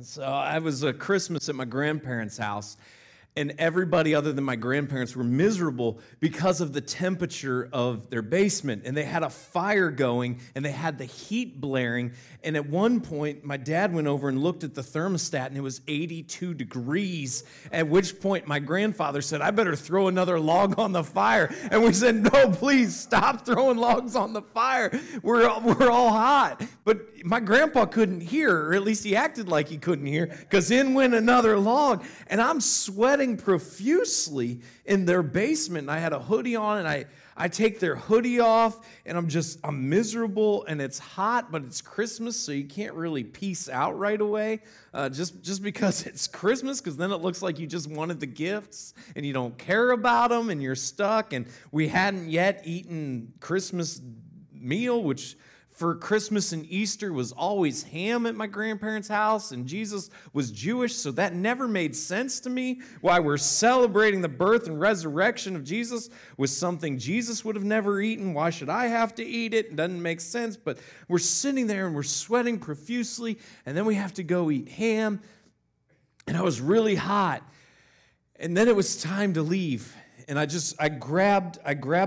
So I was at Christmas at my grandparents' house, and everybody other than my grandparents were miserable because of the temperature of their basement. And they had a fire going, and they had the heat blaring. And at one point, my dad went over and looked at the thermostat, and it was 82 degrees, at which point my grandfather said, "I better throw another log on the fire." And we said, "No, please stop throwing logs on the fire. We're all hot." But my grandpa couldn't hear, or at least he acted like he couldn't hear, because in went another log. And I'm sweating profusely in their basement, and I had a hoodie on, and I take their hoodie off, and I'm miserable, and it's hot, but it's Christmas, so you can't really peace out right away, just because it's Christmas, because then it looks like you just wanted the gifts, and you don't care about them, and you're stuck, and we hadn't yet eaten Christmas meal, which for Christmas and Easter was always ham at my grandparents' house, and Jesus was Jewish, so that never made sense to me, why we're celebrating the birth and resurrection of Jesus with something Jesus would have never eaten. Why should I have to eat it? It doesn't make sense, but we're sitting there and we're sweating profusely, and then we have to go eat ham, and I was really hot, and then it was time to leave, and I grabbed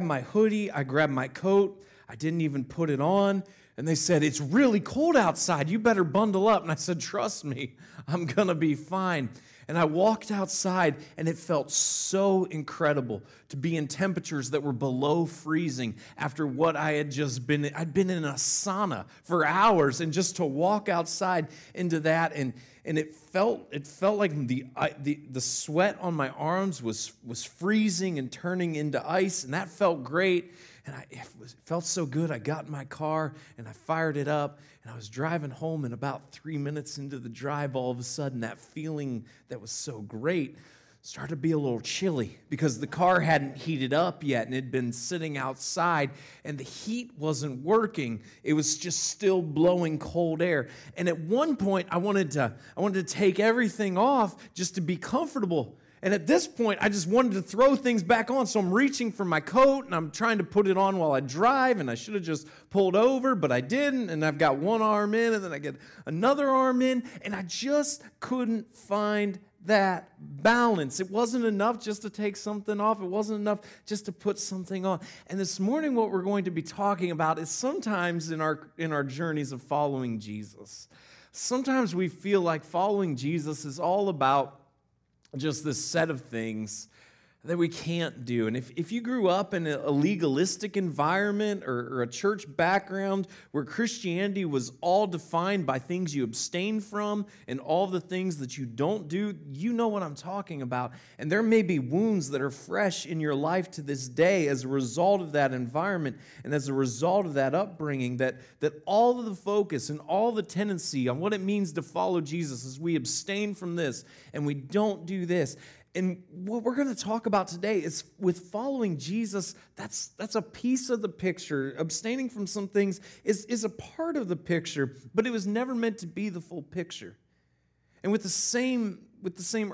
my hoodie, I grabbed my coat, I didn't even put it on, and they said, "It's really cold outside. You better bundle up." And I said, "Trust me, I'm going to be fine." And I walked outside, and it felt so incredible to be in temperatures that were below freezing after what I had just been in. I'd been in a sauna for hours, and just to walk outside into that, and it felt like the sweat on my arms was freezing and turning into ice, and that felt great. And it felt so good, I got in my car, and I fired it up, and I was driving home, and about 3 minutes into the drive, all of a sudden, that feeling that was so great started to be a little chilly, because the car hadn't heated up yet, and it had been sitting outside, and the heat wasn't working. It was just still blowing cold air. And at one point, I wanted to take everything off just to be comfortable. And at this point, I just wanted to throw things back on, so I'm reaching for my coat, and I'm trying to put it on while I drive, and I should have just pulled over, but I didn't, and I've got one arm in, and then I get another arm in, and I just couldn't find that balance. It wasn't enough just to take something off. It wasn't enough just to put something on. And this morning, what we're going to be talking about is sometimes in our journeys of following Jesus, sometimes we feel like following Jesus is all about just this set of things that we can't do. And if you grew up in a legalistic environment or a church background where Christianity was all defined by things you abstain from and all the things that you don't do, you know what I'm talking about. And there may be wounds that are fresh in your life to this day as a result of that environment and as a result of that upbringing, that all of the focus and all the tendency on what it means to follow Jesus is we abstain from this and we don't do this. And what we're going to talk about today is with following Jesus, that's a piece of the picture. Abstaining from some things is a part of the picture, but it was never meant to be the full picture. And with the same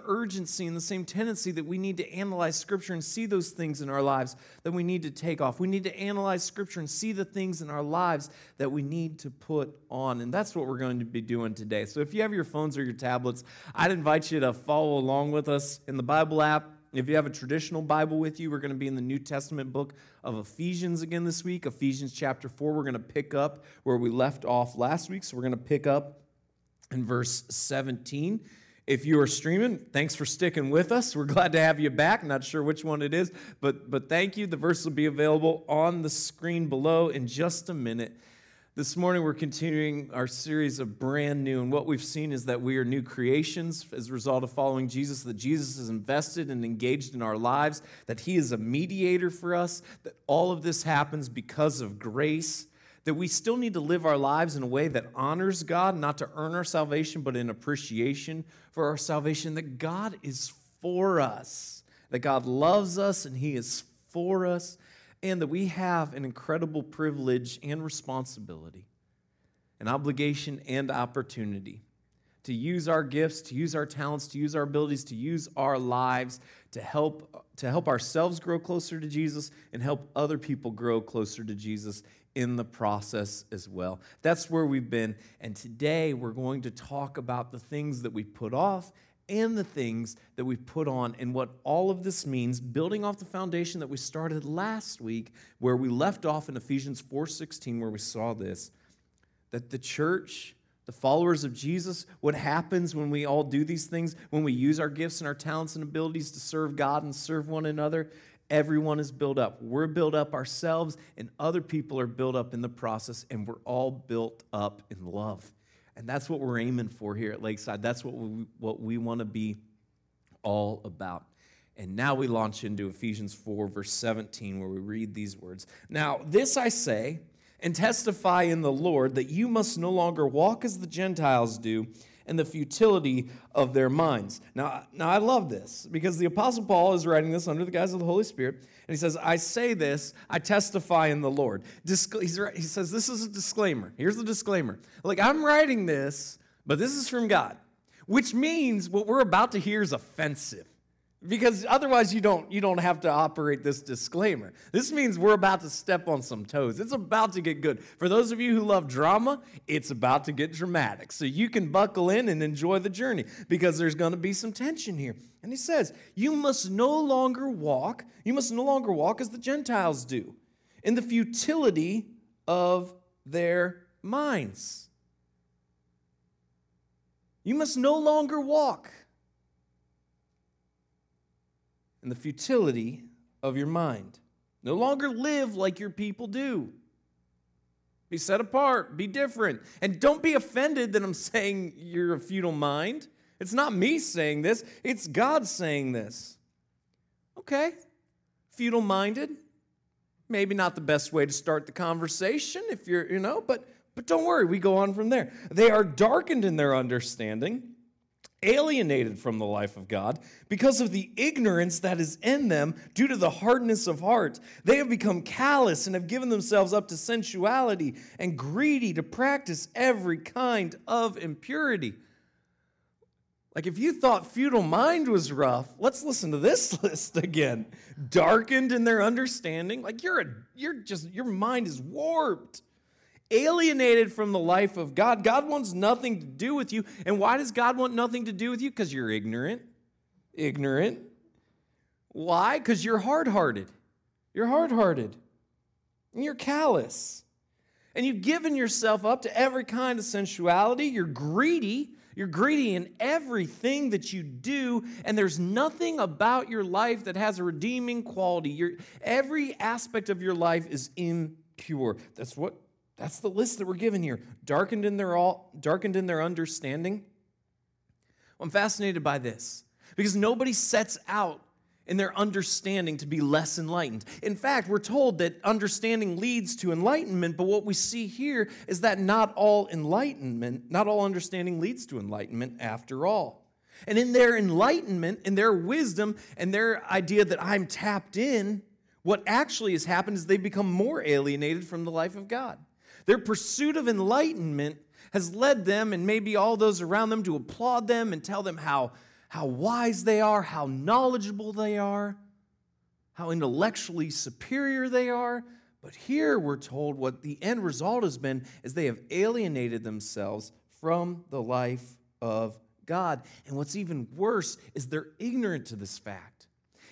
urgency and the same tendency that we need to analyze Scripture and see those things in our lives that we need to take off. We need to analyze Scripture and see the things in our lives that we need to put on. And that's what we're going to be doing today. So if you have your phones or your tablets, I'd invite you to follow along with us in the Bible app. If you have a traditional Bible with you, we're going to be in the New Testament book of Ephesians again this week. Ephesians chapter 4, we're going to pick up where we left off last week. So we're going to pick up in verse 17. If you are streaming, thanks for sticking with us. We're glad to have you back. Not sure which one it is, but thank you. The verse will be available on the screen below in just a minute. This morning, we're continuing our series of brand new, and what we've seen is that we are new creations as a result of following Jesus, that Jesus is invested and engaged in our lives, that he is a mediator for us, that all of this happens because of grace, that we still need to live our lives in a way that honors God, not to earn our salvation, but in appreciation for our salvation, that God is for us, that God loves us and he is for us, and that we have an incredible privilege and responsibility, an obligation and opportunity to use our gifts, to use our talents, to use our abilities, to use our lives to help ourselves grow closer to Jesus and help other people grow closer to Jesus in the process as well. That's where we've been, and today we're going to talk about the things that we put off and the things that we put on and what all of this means, building off the foundation that we started last week, where we left off in Ephesians 4:16, where we saw this, that the church, the followers of Jesus, what happens when we all do these things, when we use our gifts and our talents and abilities to serve God and serve one another, everyone is built up. We're built up ourselves, and other people are built up in the process, and we're all built up in love. And that's what we're aiming for here at Lakeside. That's what we want to be all about. And now we launch into Ephesians 4, verse 17, where we read these words. Now, this I say, and testify in the Lord, that you must no longer walk as the Gentiles do, and the futility of their minds. Now, I love this, because the Apostle Paul is writing this under the guise of the Holy Spirit, and he says, I say this, I testify in the Lord. He says, this is a disclaimer. Here's the disclaimer. Like, I'm writing this, but this is from God, which means what we're about to hear is offensive, because otherwise you don't have to operate this disclaimer. This means we're about to step on some toes. It's about to get good. For those of you who love drama, it's about to get dramatic. So you can buckle in and enjoy the journey, because there's going to be some tension here. And he says, you must no longer walk as the Gentiles do, in the futility of their minds. You must no longer walk and the futility of your mind. No longer live like your people do. Be set apart, be different. And don't be offended that I'm saying you're a futile mind. It's not me saying this, it's God saying this. Okay, futile-minded. Maybe not the best way to start the conversation if you're, but don't worry, we go on from there. They are darkened in their understanding, alienated from the life of God because of the ignorance that is in them due to the hardness of heart. They have become callous and have given themselves up to sensuality and greedy to practice every kind of impurity. Like, if you thought futile mind was rough, let's listen to this list again. Darkened in their understanding. Like, your mind is warped. Alienated from the life of God. God wants nothing to do with you. And why does God want nothing to do with you? Because you're ignorant. Ignorant. Why? Because you're hard-hearted. You're hard-hearted. And you're callous. And you've given yourself up to every kind of sensuality. You're greedy. You're greedy in everything that you do, and there's nothing about your life that has a redeeming quality. Every aspect of your life is impure. That's the list that we're given here. Darkened in their understanding. Well, I'm fascinated by this, because nobody sets out in their understanding to be less enlightened. In fact, we're told that understanding leads to enlightenment, but what we see here is that not all understanding leads to enlightenment after all. And in their enlightenment, in their wisdom, and their idea that I'm tapped in, what actually has happened is they've become more alienated from the life of God. Their pursuit of enlightenment has led them, and maybe all those around them, to applaud them and tell them how wise they are, how knowledgeable they are, how intellectually superior they are. But here we're told what the end result has been is they have alienated themselves from the life of God. And what's even worse is they're ignorant to this fact.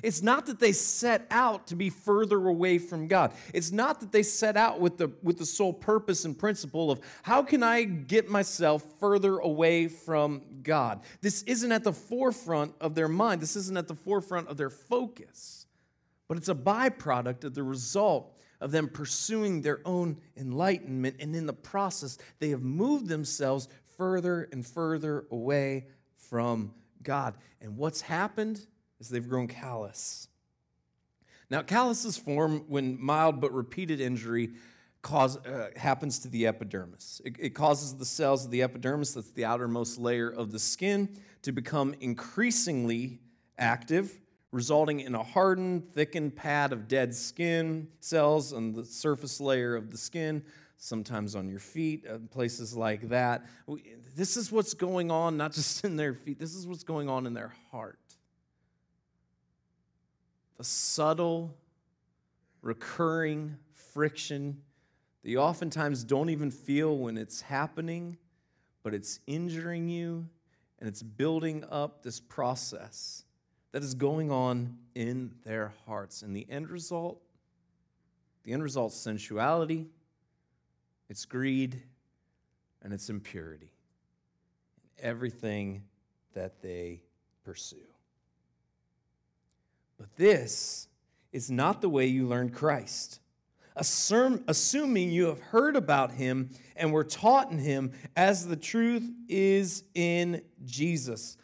It's not that they set out to be further away from God. It's not that they set out with the sole purpose and principle of, how can I get myself further away from God? This isn't at the forefront of their mind. This isn't at the forefront of their focus. But it's a byproduct of the result of them pursuing their own enlightenment. And in the process, they have moved themselves further and further away from God. And what's happened is they've grown callous. Now, calluses form when mild but repeated injury happens to the epidermis. It causes the cells of the epidermis, that's the outermost layer of the skin, to become increasingly active, resulting in a hardened, thickened pad of dead skin cells on the surface layer of the skin, sometimes on your feet, places like that. This is what's going on, not just in their feet. This is what's going on in their heart. The subtle, recurring friction that you oftentimes don't even feel when it's happening, but it's injuring you, and it's building up this process that is going on in their hearts. And the end result is sensuality, it's greed, and it's impurity. Everything that they pursue. But this is not the way you learned Christ, assuming you have heard about him and were taught in him as the truth is in Jesus.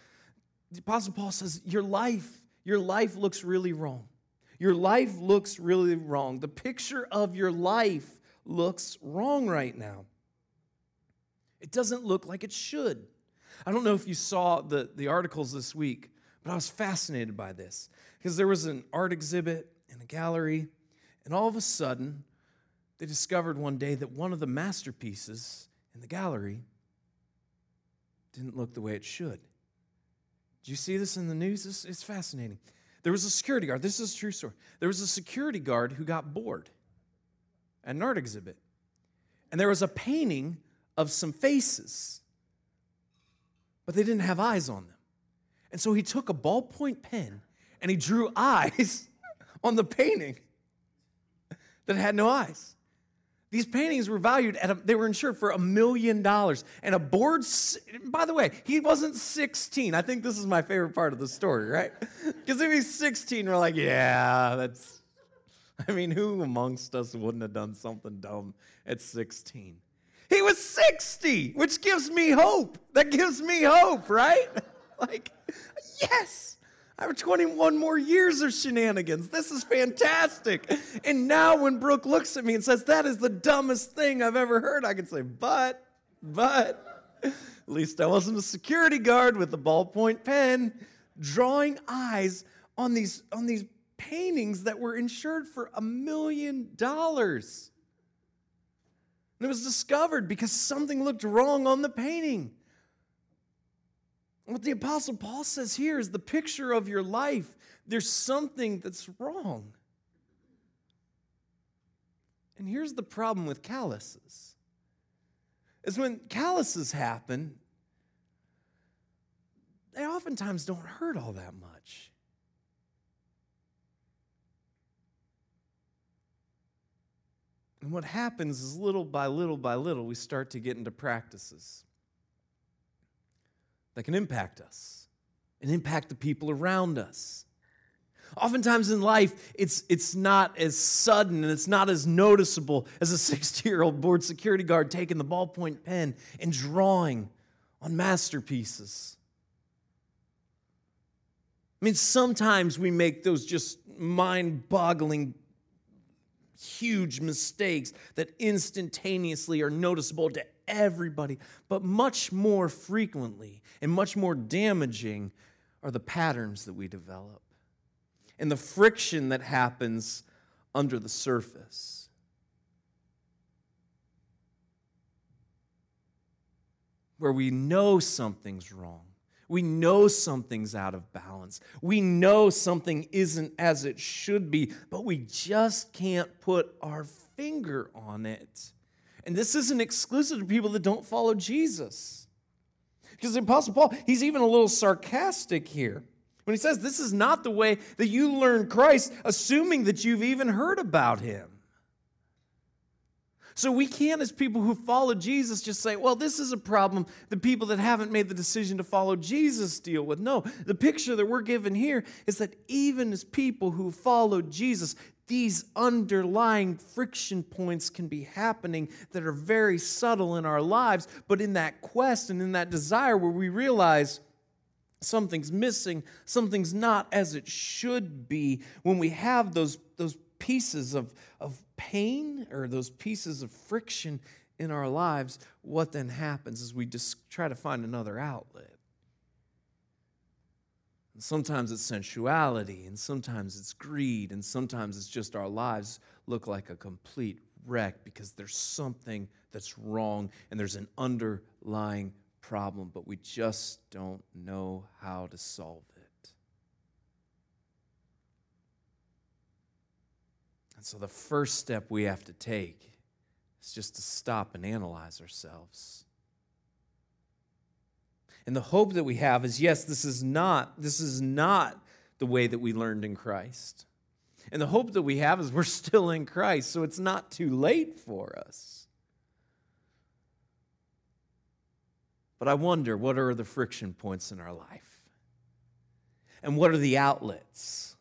The Apostle Paul says, your life looks really wrong. Your life looks really wrong. The picture of your life looks wrong right now. It doesn't look like it should. I don't know if you saw the articles this week, but I was fascinated by this because there was an art exhibit in a gallery, and all of a sudden, they discovered one day that one of the masterpieces in the gallery didn't look the way it should. Did you see this in the news? It's fascinating. There was a security guard. This is a true story. There was a security guard who got bored at an art exhibit, and there was a painting of some faces, but they didn't have eyes on them. And so he took a ballpoint pen and he drew eyes on the painting that had no eyes. These paintings were valued they were insured for $1 million. And by the way, he wasn't 16. I think this is my favorite part of the story, right? Because if he's 16, we're like, yeah, who amongst us wouldn't have done something dumb at 16? He was 60, which gives me hope. That gives me hope, right? Like, yes, I have 21 more years of shenanigans. This is fantastic. And now when Brooke looks at me and says, that is the dumbest thing I've ever heard, I can say, but, at least I wasn't a security guard with a ballpoint pen drawing eyes on these paintings that were insured for $1 million. And it was discovered because something looked wrong on the painting. What the Apostle Paul says here is the picture of your life. There's something that's wrong. And here's the problem with calluses. Is when calluses happen, they oftentimes don't hurt all that much. And what happens is little by little by little, we start to get into practices that can impact us and impact the people around us. Oftentimes in life, it's not as sudden and it's not as noticeable as a 60-year-old bored security guard taking the ballpoint pen and drawing on masterpieces. I mean, sometimes we make those just mind-boggling huge mistakes that instantaneously are noticeable to everybody, but much more frequently and much more damaging are the patterns that we develop and the friction that happens under the surface. Where we know something's wrong. We know something's out of balance. We know something isn't as it should be, but we just can't put our finger on it. And this isn't exclusive to people that don't follow Jesus. Because the Apostle Paul, he's even a little sarcastic here when he says, this is not the way that you learn Christ, assuming that you've even heard about him. So we can't, as people who follow Jesus, just say, well, this is a problem the people that haven't made the decision to follow Jesus deal with. No, the picture that we're given here is that even as people who follow Jesus, these underlying friction points can be happening that are very subtle in our lives, but in that quest and in that desire where we realize something's missing, something's not as it should be, when we have those pieces of pain or those pieces of friction in our lives, what then happens is we just try to find another outlet. And sometimes it's sensuality, and sometimes it's greed, and sometimes it's just our lives look like a complete wreck because there's something that's wrong and there's an underlying problem, but we just don't know how to solve it. So the first step we have to take is just to stop and analyze ourselves. And the hope that we have is, yes, this is not the way that we learned in Christ. And the hope that we have is we're still in Christ, so it's not too late for us. But I wonder, what are the friction points in our life? And what are the outlets?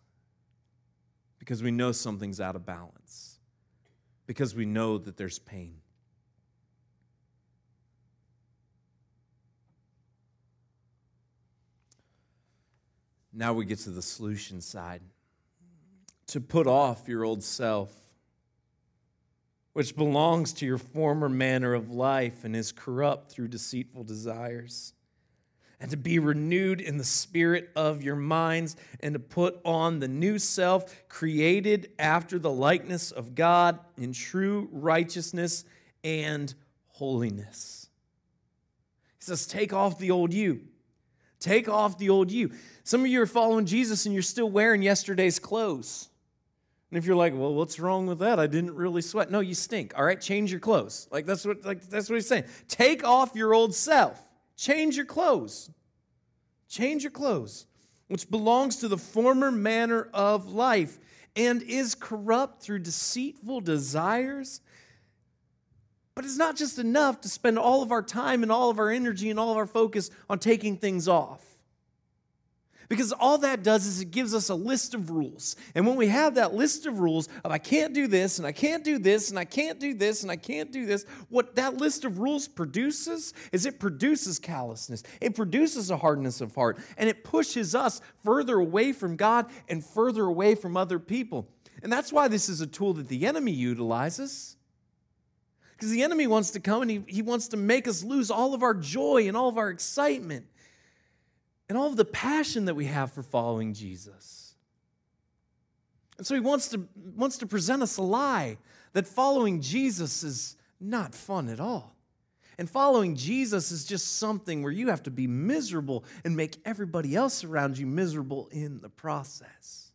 Because we know something's out of balance. Because we know that there's pain. Now we get to the solution side. To put off your old self, which belongs to your former manner of life and is corrupt through deceitful desires, and to be renewed in the spirit of your minds, and to put on the new self, created after the likeness of God in true righteousness and holiness. He says, take off the old you. Take off the old you. Some of you are following Jesus and you're still wearing yesterday's clothes. And if you're like, well, what's wrong with that? I didn't really sweat. No, you stink. All right, change your clothes. That's what he's saying. Take off your old self. Change your clothes. Change your clothes, which belongs to the former manner of life and is corrupt through deceitful desires. But it's not just enough to spend all of our time and all of our energy and all of our focus on taking things off. Because all that does is it gives us a list of rules. And when we have that list of rules of I can't do this, and I can't do this, and I can't do this, and I can't do this, what that list of rules produces is it produces callousness. It produces a hardness of heart. And it pushes us further away from God and further away from other people. And that's why this is a tool that the enemy utilizes. Because the enemy wants to come and he wants to make us lose all of our joy and all of our excitement and all of the passion that we have for following Jesus. And so he wants to present us a lie that following Jesus is not fun at all. And following Jesus is just something where you have to be miserable and make everybody else around you miserable in the process.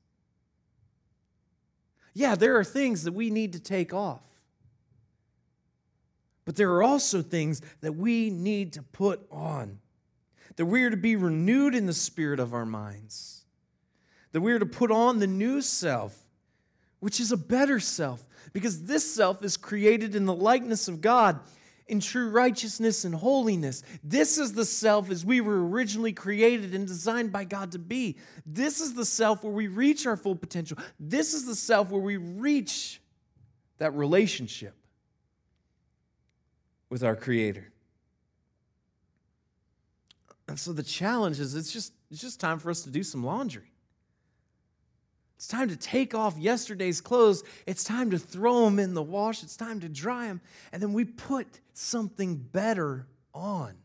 Yeah, there are things that we need to take off. But there are also things that we need to put on, that we are to be renewed in the spirit of our minds, that we are to put on the new self, which is a better self, because this self is created in the likeness of God in true righteousness and holiness. This is the self as we were originally created and designed by God to be. This is the self where we reach our full potential. This is the self where we reach that relationship with our Creator. And so the challenge is it's just time for us to do some laundry. It's time to take off yesterday's clothes. It's time to throw them in the wash. It's time to dry them. And then we put something better on.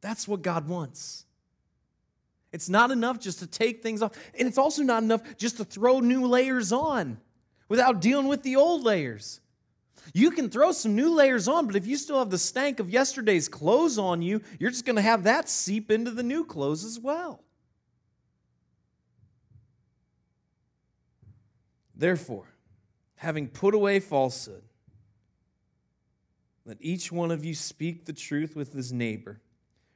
That's what God wants. It's not enough just to take things off. And it's also not enough just to throw new layers on without dealing with the old layers. You can throw some new layers on, but if you still have the stank of yesterday's clothes on you, you're just going to have that seep into the new clothes as well. Therefore, having put away falsehood, let each one of you speak the truth with his neighbor,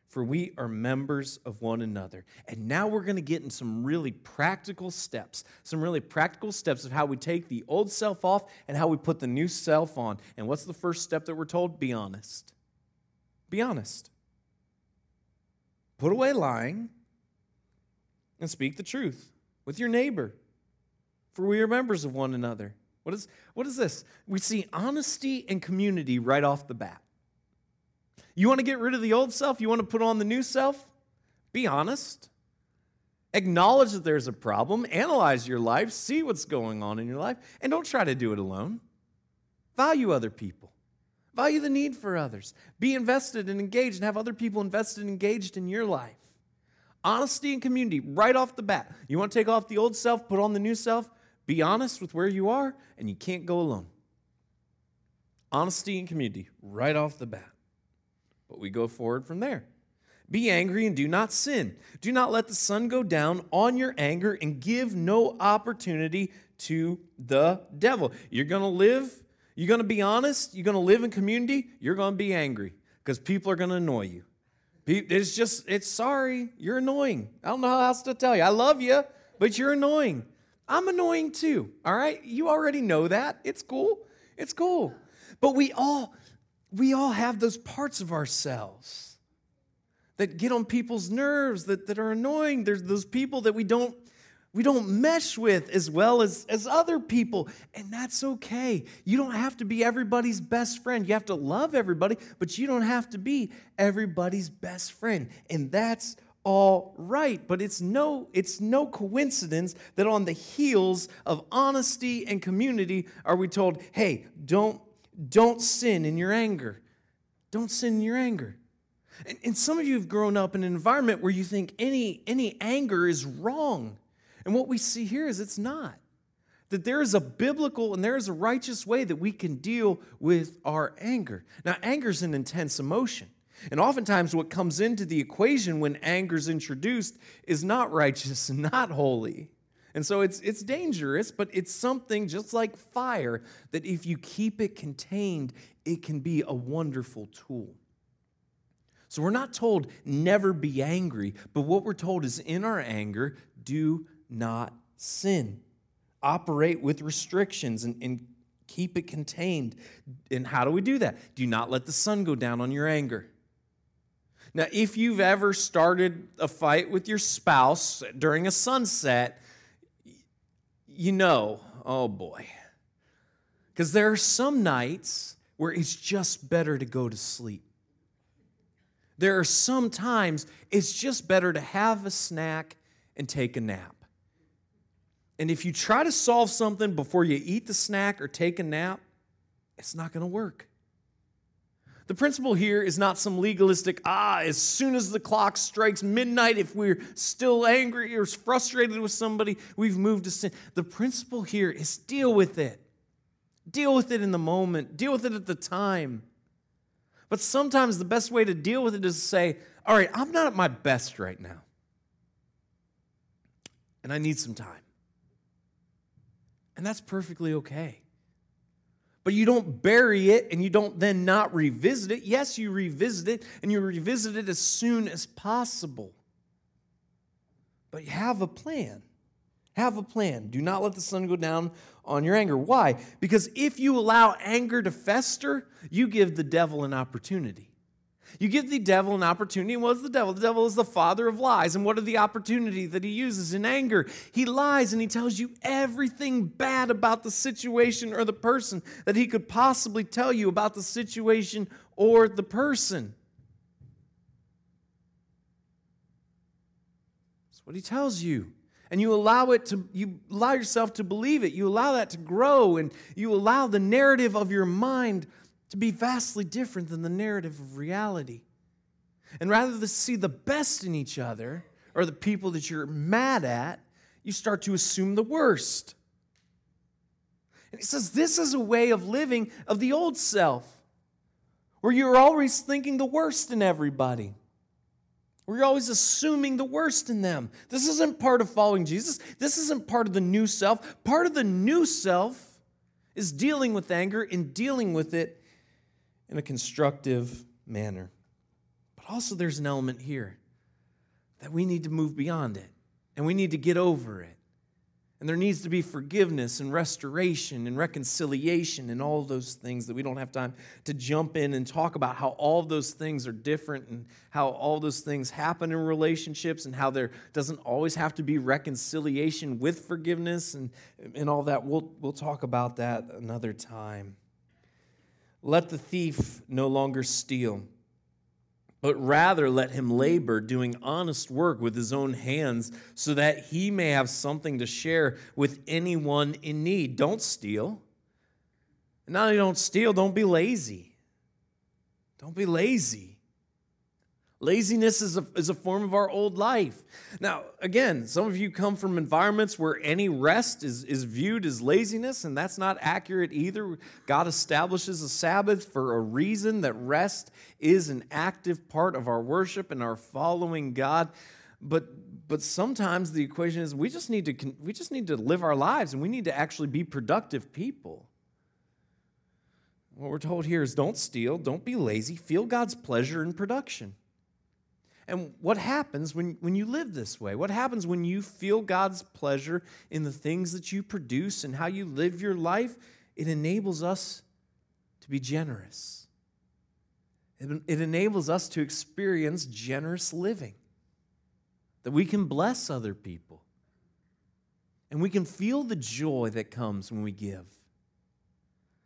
for we are members of one another. And now we're going to get in some really practical steps of how we take the old self off and how we put the new self on. And what's the first step that we're told? Be honest. Be honest. Put away lying and speak the truth with your neighbor, for we are members of one another. What is this? We see honesty and community right off the bat. You want to get rid of the old self? You want to put on the new self? Be honest. Acknowledge that there's a problem. Analyze your life. See what's going on in your life. And don't try to do it alone. Value other people. Value the need for others. Be invested and engaged, and have other people invested and engaged in your life. Honesty and community right off the bat. You want to take off the old self, put on the new self? Be honest with where you are, and you can't go alone. Honesty and community right off the bat. But we go forward from there. Be angry and do not sin. Do not let the sun go down on your anger and give no opportunity to the devil. You're going to live, you're going to be honest, you're going to live in community, you're going to be angry because people are going to annoy you. It's just, it's sorry, you're annoying. I don't know how else to tell you. I love you, but you're annoying. I'm annoying too, all right? You already know that. It's cool. It's cool. But we all have those parts of ourselves that get on people's nerves, that are annoying. There's those people that we don't mesh with as well as other people, and that's okay. You don't have to be everybody's best friend. You have to love everybody, but you don't have to be everybody's best friend, and that's all right. But it's no coincidence that on the heels of honesty and community are we told, hey, don't sin in your anger. Don't sin in your anger. And some of you have grown up in an environment where you think any anger is wrong. And what we see here is it's not. That there is a biblical and there is a righteous way that we can deal with our anger. Now, anger is an intense emotion. And oftentimes what comes into the equation when anger is introduced is not righteous and not holy. And so it's dangerous, but it's something just like fire that if you keep it contained, it can be a wonderful tool. So we're not told never be angry, but what we're told is in our anger, do not sin. Operate with restrictions and keep it contained. And how do we do that? Do not let the sun go down on your anger. Now, if you've ever started a fight with your spouse during a sunset, you know, oh boy. Because there are some nights where it's just better to go to sleep. There are some times it's just better to have a snack and take a nap. And if you try to solve something before you eat the snack or take a nap, it's not going to work. The principle here is not some legalistic, as soon as the clock strikes midnight, if we're still angry or frustrated with somebody, we've moved to sin. The principle here is deal with it. Deal with it in the moment. Deal with it at the time. But sometimes the best way to deal with it is to say, all right, I'm not at my best right now. And I need some time. And that's perfectly okay. But you don't bury it and you don't then not revisit it. Yes, you revisit it and you revisit it as soon as possible. But have a plan. Have a plan. Do not let the sun go down on your anger. Why? Because if you allow anger to fester, you give the devil an opportunity. You give the devil an opportunity, and what is the devil? The devil is the father of lies, and what are the opportunities that he uses in anger? He lies, and he tells you everything bad about the situation or the person that he could possibly tell you about the situation or the person. That's what he tells you. And you allow yourself to believe it. You allow that to grow, and you allow the narrative of your mind to be vastly different than the narrative of reality. And rather than see the best in each other or the people that you're mad at, you start to assume the worst. And he says this is a way of living of the old self, where you're always thinking the worst in everybody, where you're always assuming the worst in them. This isn't part of following Jesus. This isn't part of the new self. Part of the new self is dealing with anger and dealing with it in a constructive manner. But also there's an element here that we need to move beyond it, and we need to get over it. And there needs to be forgiveness and restoration and reconciliation and all those things that we don't have time to jump in and talk about, how all those things are different and how all those things happen in relationships and how there doesn't always have to be reconciliation with forgiveness and all that. We'll talk about that another time. Let the thief no longer steal, but rather let him labor, doing honest work with his own hands, so that he may have something to share with anyone in need. Don't steal. And not only don't steal, don't be lazy. Don't be lazy. Laziness is a form of our old life. Now, again, some of you come from environments where any rest is viewed as laziness, and that's not accurate either. God establishes a Sabbath for a reason, that rest is an active part of our worship and our following God. But But sometimes the equation is we just need to live our lives, and we need to actually be productive people. What we're told here is don't steal, don't be lazy, feel God's pleasure in production. And what happens when you live this way? What happens when you feel God's pleasure in the things that you produce and how you live your life? It enables us to be generous. It enables us to experience generous living, that we can bless other people. And we can feel the joy that comes when we give.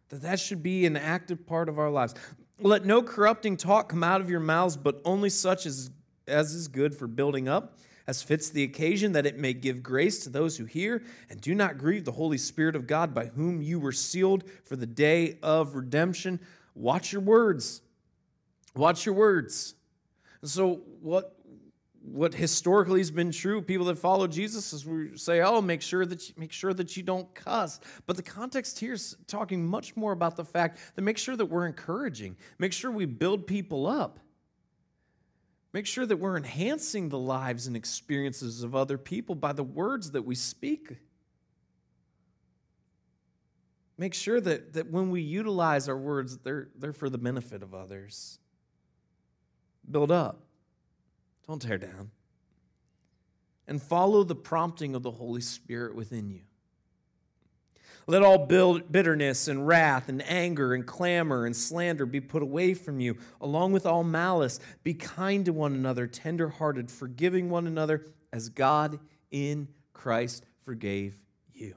That should be an active part of our lives. Let no corrupting talk come out of your mouths, but only such as is good for building up, as fits the occasion, that it may give grace to those who hear, and do not grieve the Holy Spirit of God, by whom you were sealed for the day of redemption. Watch your words. Watch your words. So what historically has been true, people that follow Jesus, is we say, oh, make sure that you don't cuss. But the context here is talking much more about the fact that make sure that we're encouraging. Make sure we build people up. Make sure that we're enhancing the lives and experiences of other people by the words that we speak. Make sure that when we utilize our words, they're for the benefit of others. Build up. Don't tear down. And follow the prompting of the Holy Spirit within you. Let all bitterness and wrath and anger and clamor and slander be put away from you, along with all malice. Be kind to one another, tender-hearted, forgiving one another, as God in Christ forgave you.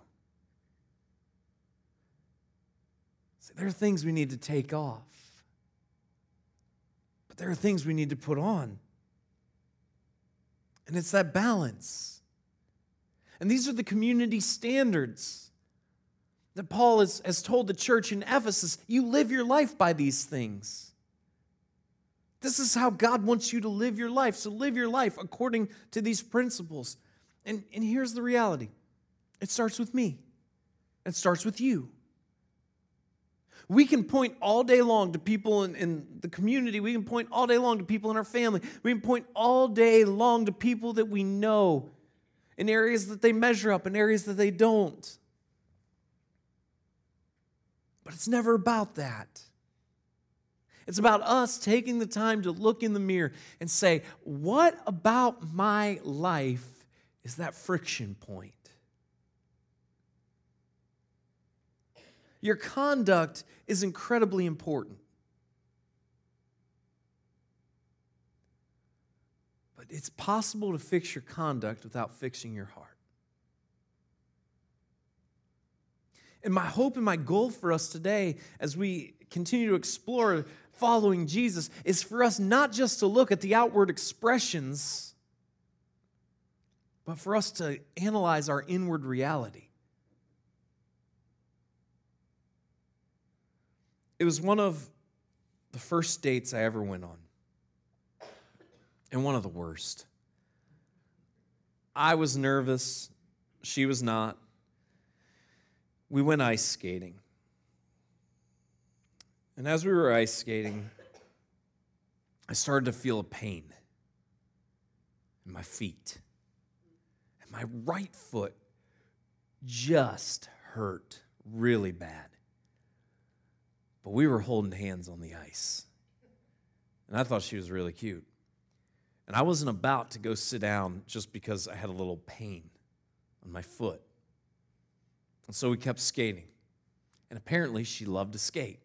So there are things we need to take off, but there are things we need to put on. And it's that balance. And these are the community standards that Paul has told the church in Ephesus. You live your life by these things. This is how God wants you to live your life. So live your life according to these principles. And here's the reality. It starts with me. It starts with you. We can point all day long to people in the community. We can point all day long to people in our family. We can point all day long to people that we know in areas that they measure up, in areas that they don't. But it's never about that. It's about us taking the time to look in the mirror and say, what about my life is that friction point? Your conduct is incredibly important. But it's possible to fix your conduct without fixing your heart. And my hope and my goal for us today, as we continue to explore following Jesus, is for us not just to look at the outward expressions, but for us to analyze our inward reality. It was one of the first dates I ever went on, and one of the worst. I was nervous. She was not. We went ice skating. And as we were ice skating, I started to feel a pain in my feet. And my right foot just hurt really bad. But we were holding hands on the ice. And I thought she was really cute. And I wasn't about to go sit down just because I had a little pain on my foot. And so we kept skating. And apparently she loved to skate,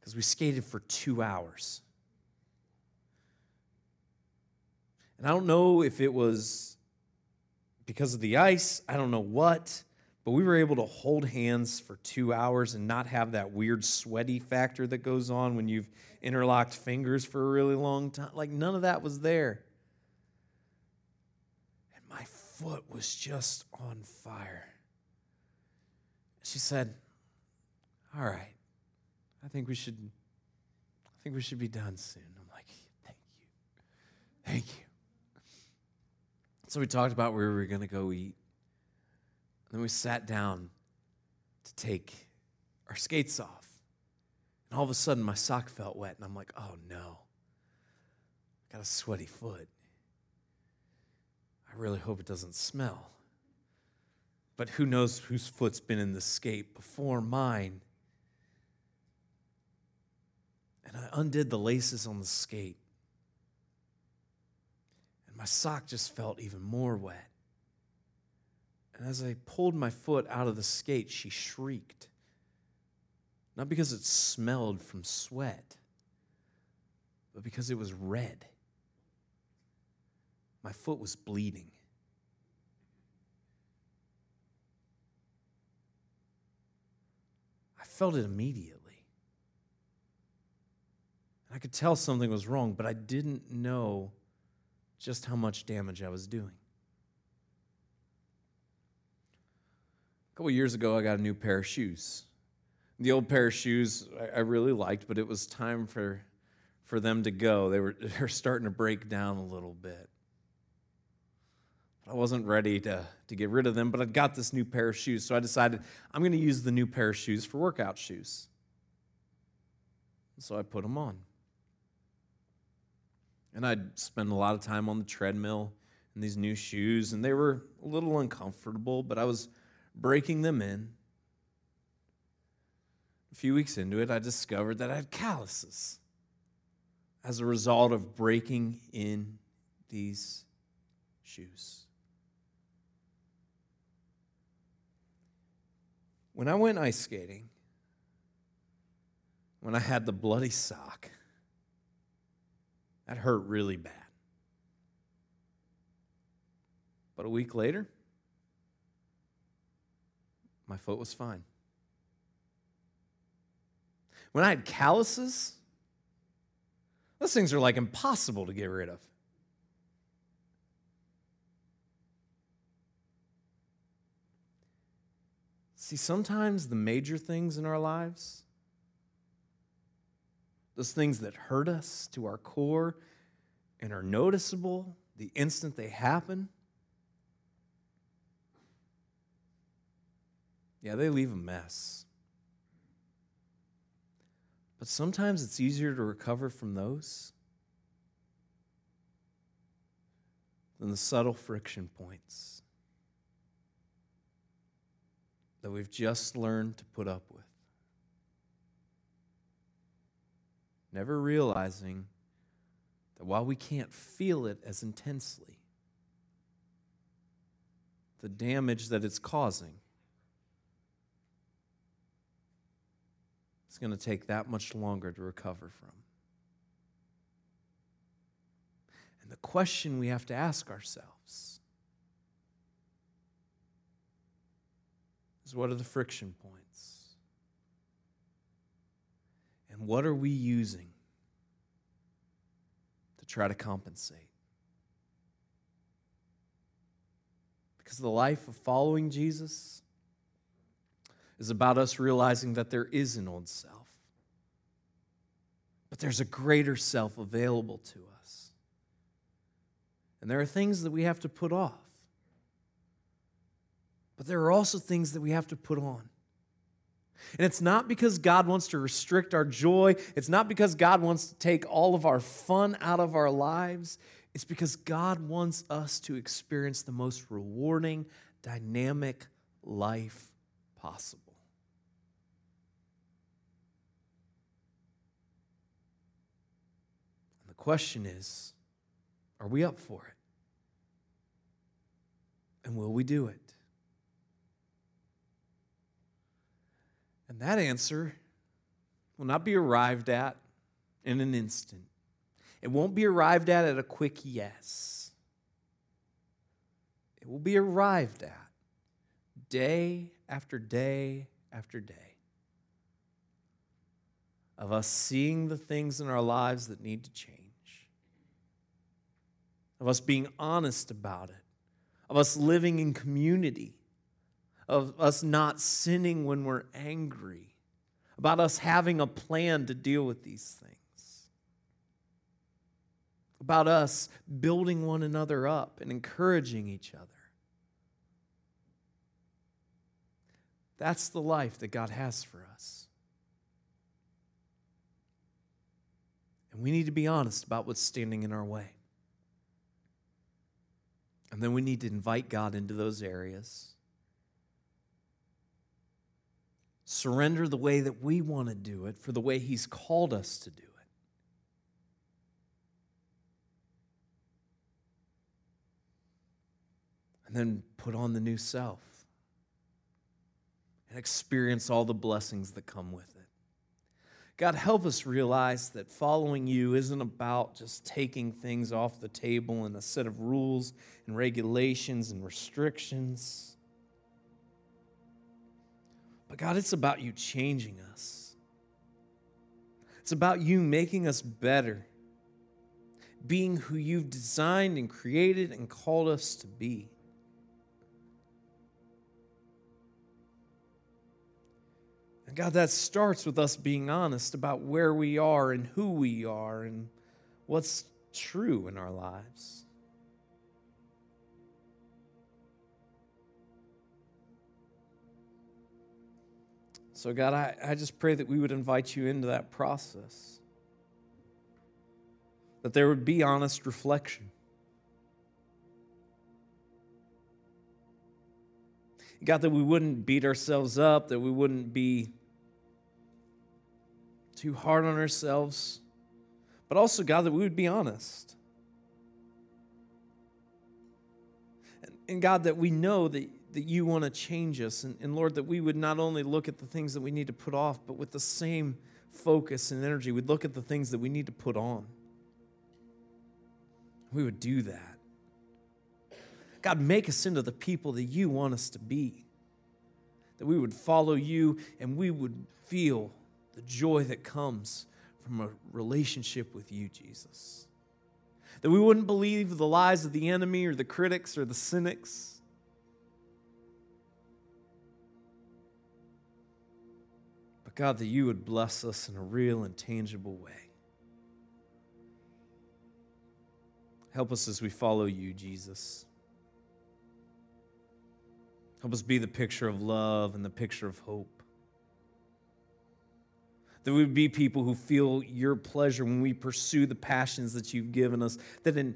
because we skated for 2 hours. And I don't know if it was because of the ice, I don't know what, but we were able to hold hands for 2 hours and not have that weird sweaty factor that goes on when you've interlocked fingers for a really long time. Like, none of that was there. And my foot was just on fire. She said, all right, I think we should be done soon. I'm like, thank you. So we talked about where we were going to go eat. And then we sat down to take our skates off. And all of a sudden, my sock felt wet. And I'm like, oh, no. I got a sweaty foot. really hope it doesn't smell. But who knows whose foot's been in the skate before mine? And I undid the laces on the skate. And my sock just felt even more wet. And as I pulled my foot out of the skate, she shrieked. Not because it smelled from sweat, but because it was red. My foot was bleeding. I felt it immediately. And I could tell something was wrong, but I didn't know just how much damage I was doing. A couple years ago, I got a new pair of shoes. The old pair of shoes I really liked, but it was time for them to go. They were starting to break down a little bit. I wasn't ready to get rid of them, but I'd got this new pair of shoes, so I decided I'm going to use the new pair of shoes for workout shoes. So I put them on. And I'd spend a lot of time on the treadmill in these new shoes, and they were a little uncomfortable, but I was breaking them in. A few weeks into it, I discovered that I had calluses as a result of breaking in these shoes. When I went ice skating, when I had the bloody sock, that hurt really bad. But a week later, my foot was fine. When I had calluses, those things are like impossible to get rid of. See, sometimes the major things in our lives, those things that hurt us to our core and are noticeable the instant they happen, yeah, they leave a mess. But sometimes it's easier to recover from those than the subtle friction points that we've just learned to put up with, never realizing that while we can't feel it as intensely, the damage that it's causing is going to take that much longer to recover from. And the question we have to ask ourselves is, what are the friction points? And what are we using to try to compensate? Because the life of following Jesus is about us realizing that there is an old self, but there's a greater self available to us. And there are things that we have to put off. But there are also things that we have to put on. And it's not because God wants to restrict our joy. It's not because God wants to take all of our fun out of our lives. It's because God wants us to experience the most rewarding, dynamic life possible. And the question is, are we up for it? And will we do it? And that answer will not be arrived at in an instant. It won't be arrived at a quick yes. It will be arrived at day after day after day of us seeing the things in our lives that need to change, of us being honest about it, of us living in community, of us not sinning when we're angry, about us having a plan to deal with these things, about us building one another up and encouraging each other. That's the life that God has for us. And we need to be honest about what's standing in our way. And then we need to invite God into those areas. Surrender the way that we want to do it for the way He's called us to do it. And then put on the new self and experience all the blessings that come with it. God, help us realize that following You isn't about just taking things off the table and a set of rules and regulations and restrictions. But God, it's about You changing us. It's about You making us better, being who You've designed and created and called us to be. And God, that starts with us being honest about where we are and who we are and what's true in our lives. So God, I just pray that we would invite You into that process, that there would be honest reflection. God, that we wouldn't beat ourselves up, that we wouldn't be too hard on ourselves, but also, God, that we would be honest. And God, that we know that You want to change us, and Lord, that we would not only look at the things that we need to put off, but with the same focus and energy, we'd look at the things that we need to put on. We would do that. God, make us into the people that You want us to be, that we would follow You and we would feel the joy that comes from a relationship with You, Jesus, that we wouldn't believe the lies of the enemy or the critics or the cynics, but God, that You would bless us in a real and tangible way. Help us as we follow You, Jesus. Help us be the picture of love and the picture of hope. That we would be people who feel Your pleasure when we pursue the passions that You've given us. That an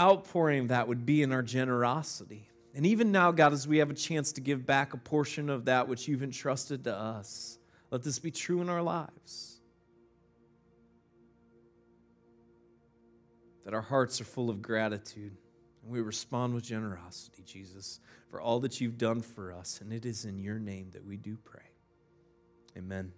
outpouring of that would be in our generosity. And even now, God, as we have a chance to give back a portion of that which You've entrusted to us, let this be true in our lives. That our hearts are full of gratitude, and we respond with generosity, Jesus, for all that You've done for us, and it is in Your name that we do pray. Amen.